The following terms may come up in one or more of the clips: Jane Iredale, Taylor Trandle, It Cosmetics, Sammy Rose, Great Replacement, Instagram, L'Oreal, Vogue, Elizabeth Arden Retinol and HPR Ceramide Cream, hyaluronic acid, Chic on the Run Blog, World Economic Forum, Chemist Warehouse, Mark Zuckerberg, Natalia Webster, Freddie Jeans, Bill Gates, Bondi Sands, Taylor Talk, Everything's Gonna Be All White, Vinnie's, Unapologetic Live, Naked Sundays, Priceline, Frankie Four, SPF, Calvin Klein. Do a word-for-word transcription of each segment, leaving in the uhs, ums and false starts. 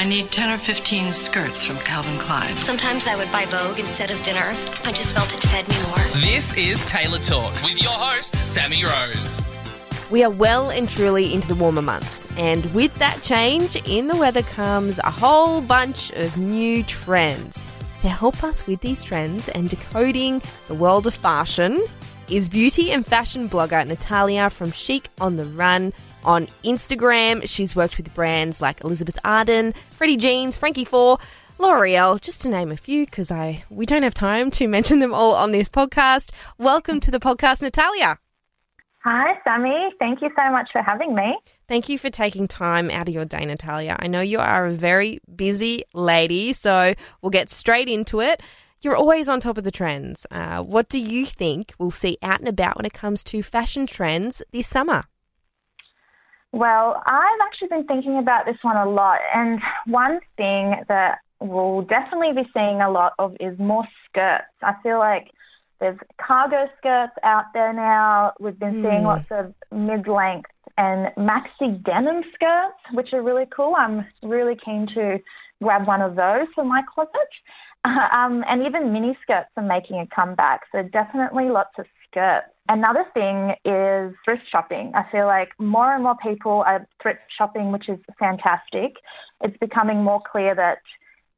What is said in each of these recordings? I need ten or fifteen skirts from Calvin Klein. Sometimes I would buy Vogue instead of dinner. I just felt it fed me more. This is Taylor Talk with your host, Sammy Rose. We are well and truly into the warmer months, and with that change in the weather comes a whole bunch of new trends. To help us with these trends and decoding the world of fashion is beauty and fashion blogger Natalia from Chic on the Run. On Instagram, she's worked with brands like Elizabeth Arden, Freddie Jeans, Frankie Four, L'Oreal, just to name a few, because I we don't have time to mention them all on this podcast. Welcome to the podcast, Natalia. Hi, Sammy. Thank you so much for having me. Thank you for taking time out of your day, Natalia. I know you are a very busy lady, so we'll get straight into it. You're always on top of the trends. Uh, what do you think we'll see out and about when it comes to fashion trends this summer? Well, I've actually been thinking about this one a lot, and one thing that we'll definitely be seeing a lot of is more skirts. I feel like there's cargo skirts out there now. We've been seeing mm. lots of mid-length and maxi denim skirts, which are really cool. I'm really keen to grab one of those for my closet. Um, and even mini skirts are making a comeback. So definitely lots of skirts. Another thing is thrift shopping. I feel like more and more people are thrift shopping, which is fantastic. It's becoming more clear that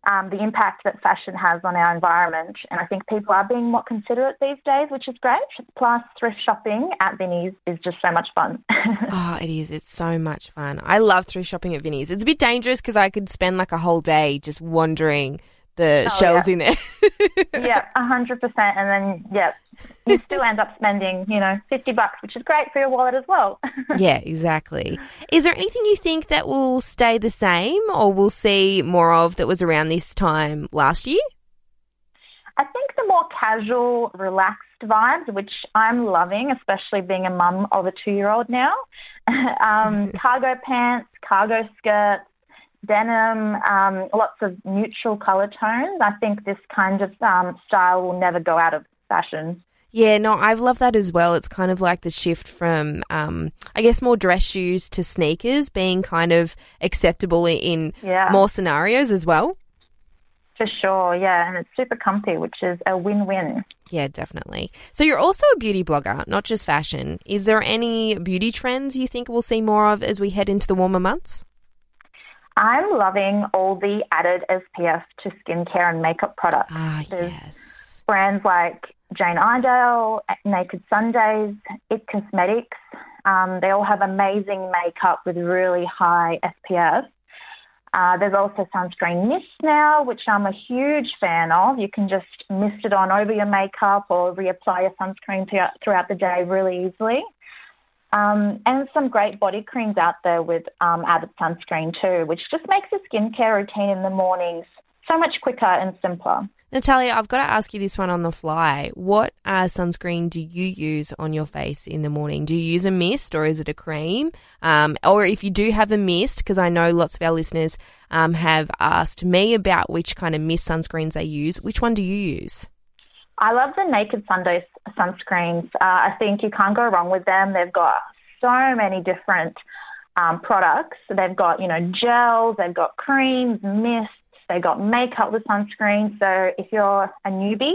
Um, the impact that fashion has on our environment. And I think people are being more considerate these days, which is great. Plus, thrift shopping at Vinnie's is just so much fun. Oh, it is. It's so much fun. I love thrift shopping at Vinnie's. It's a bit dangerous because I could spend like a whole day just wandering the oh, shelves yeah. in there. Yeah, one hundred percent. And then, yeah, you still end up spending, you know, fifty bucks, which is great for your wallet as well. Yeah, exactly. Is there anything you think that will stay the same or we'll see more of that was around this time last year? I think the more casual, relaxed vibes, which I'm loving, especially being a mum of a two-year-old now. um, cargo pants, cargo skirts, denim, um, lots of neutral colour tones. I think this kind of um, style will never go out of fashion. Yeah, no, I've loved that as well. It's kind of like the shift from, um, I guess, more dress shoes to sneakers being kind of acceptable in yeah. more scenarios as well. For sure, yeah, and it's super comfy, which is a win-win. Yeah, definitely. So you're also a beauty blogger, not just fashion. Is there any beauty trends you think we'll see more of as we head into the warmer months? I'm loving all the added S P F to skincare and makeup products. Ah, There's yes. brands like Jane Iredale, Naked Sundays, It Cosmetics. Um, they all have amazing makeup with really high S P F. Uh, there's also sunscreen mist now, which I'm a huge fan of. You can just mist it on over your makeup or reapply your sunscreen throughout the day really easily. Um, and some great body creams out there with um, added sunscreen too, which just makes the skincare routine in the mornings so much quicker and simpler. Natalia, I've got to ask you this one on the fly. What uh, sunscreen do you use on your face in the morning? Do you use a mist or is it a cream? Um, or if you do have a mist, because I know lots of our listeners um, have asked me about which kind of mist sunscreens they use, which one do you use? I love the Naked Sundays sunscreens. Uh, I think you can't go wrong with them. They've got so many different um, products. They've got, you know, gels, they've got creams, mists, they've got makeup with sunscreen. So if you're a newbie,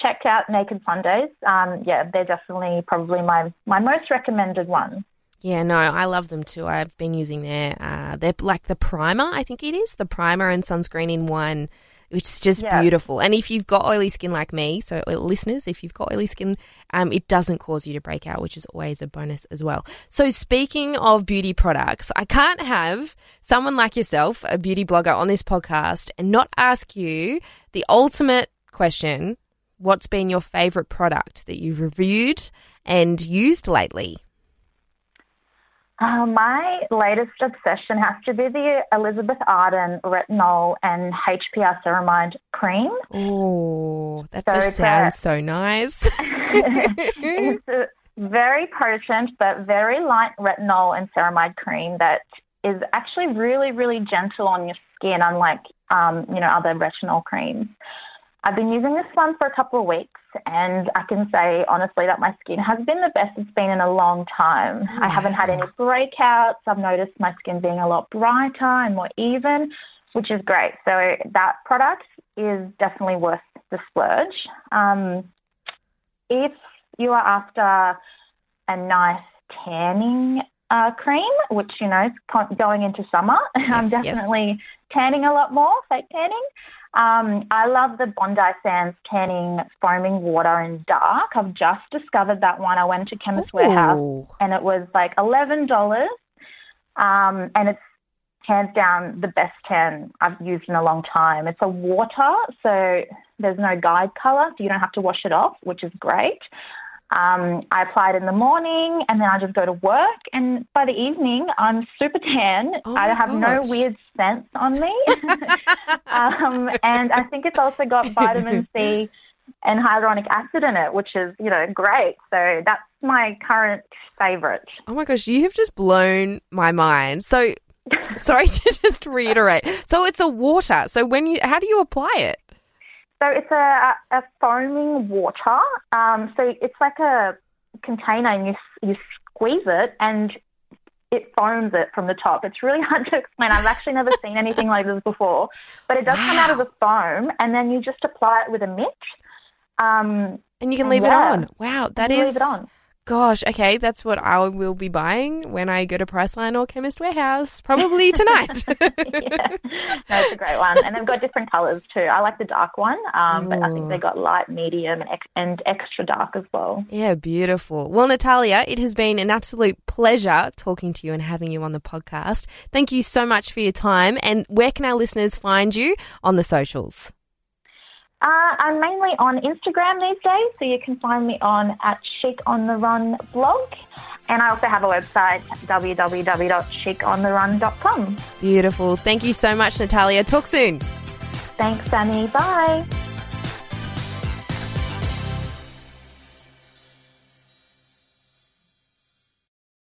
check out Naked Sundays. Um, yeah, they're definitely probably my, my most recommended one. Yeah, no, I love them too. I've been using their, uh, they're like the primer, I think it is, the primer and sunscreen in one. It's just yeah. beautiful. And if you've got oily skin like me, so listeners, if you've got oily skin, um, it doesn't cause you to break out, which is always a bonus as well. So speaking of beauty products, I can't have someone like yourself, a beauty blogger on this podcast, and not ask you the ultimate question, what's been your favourite product that you've reviewed and used lately? Uh, my latest obsession has to be the Elizabeth Arden Retinol and H P R Ceramide Cream. Ooh, that so just sounds so nice. It's a very potent but very light retinol and ceramide cream that is actually really, really gentle on your skin, unlike um, you know other retinol creams. I've been using this one for a couple of weeks and I can say honestly that my skin has been the best it's been in a long time. I haven't had any breakouts. I've noticed my skin being a lot brighter and more even, which is great. So that product is definitely worth the splurge. Um, if you are after a nice tanning uh, cream, which, you know, is going into summer, yes, I'm definitely yes. tanning a lot more, fake tanning. Um, I love the Bondi Sands tanning foaming water in dark. I've just discovered that one. I went to Chemist Ooh. Warehouse and it was like eleven dollars. Um, and it's hands down the best tan I've used in a long time. It's a water, so there's no guide colour, so you don't have to wash it off, which is great. Um, I apply it in the morning and then I just go to work, and by the evening I'm super tan. Oh I have gosh. no weird scents on me. um, and I think it's also got vitamin C and hyaluronic acid in it, which is, you know, great. So that's my current favourite. Oh my gosh, you have just blown my mind. So sorry to just reiterate. So it's a water. So when you, how do you apply it? So it's a, a foaming water. Um, so it's like a container, and you you squeeze it, and it foams it from the top. It's really hard to explain. I've actually never seen anything like this before, but it does wow. come out of a foam, and then you just apply it with a mitt. Um, and you can and leave yeah. it on. Wow, that is. Leave it on. Gosh, okay, that's what I will be buying when I go to Priceline or Chemist Warehouse, probably tonight. yeah, that's a great one. And they've got different colours too. I like the dark one, um, but I think they got light, medium, and, ex- and extra dark as well. Yeah, beautiful. Well, Natalia, it has been an absolute pleasure talking to you and having you on the podcast. Thank you so much for your time. And where can our listeners find you on the socials? Uh, I'm mainly on Instagram these days, so you can find me on at Chic on the Run blog. And I also have a website, w w w dot chic on the run dot com. Beautiful. Thank you so much, Natalia. Talk soon. Thanks, Sammy. Bye.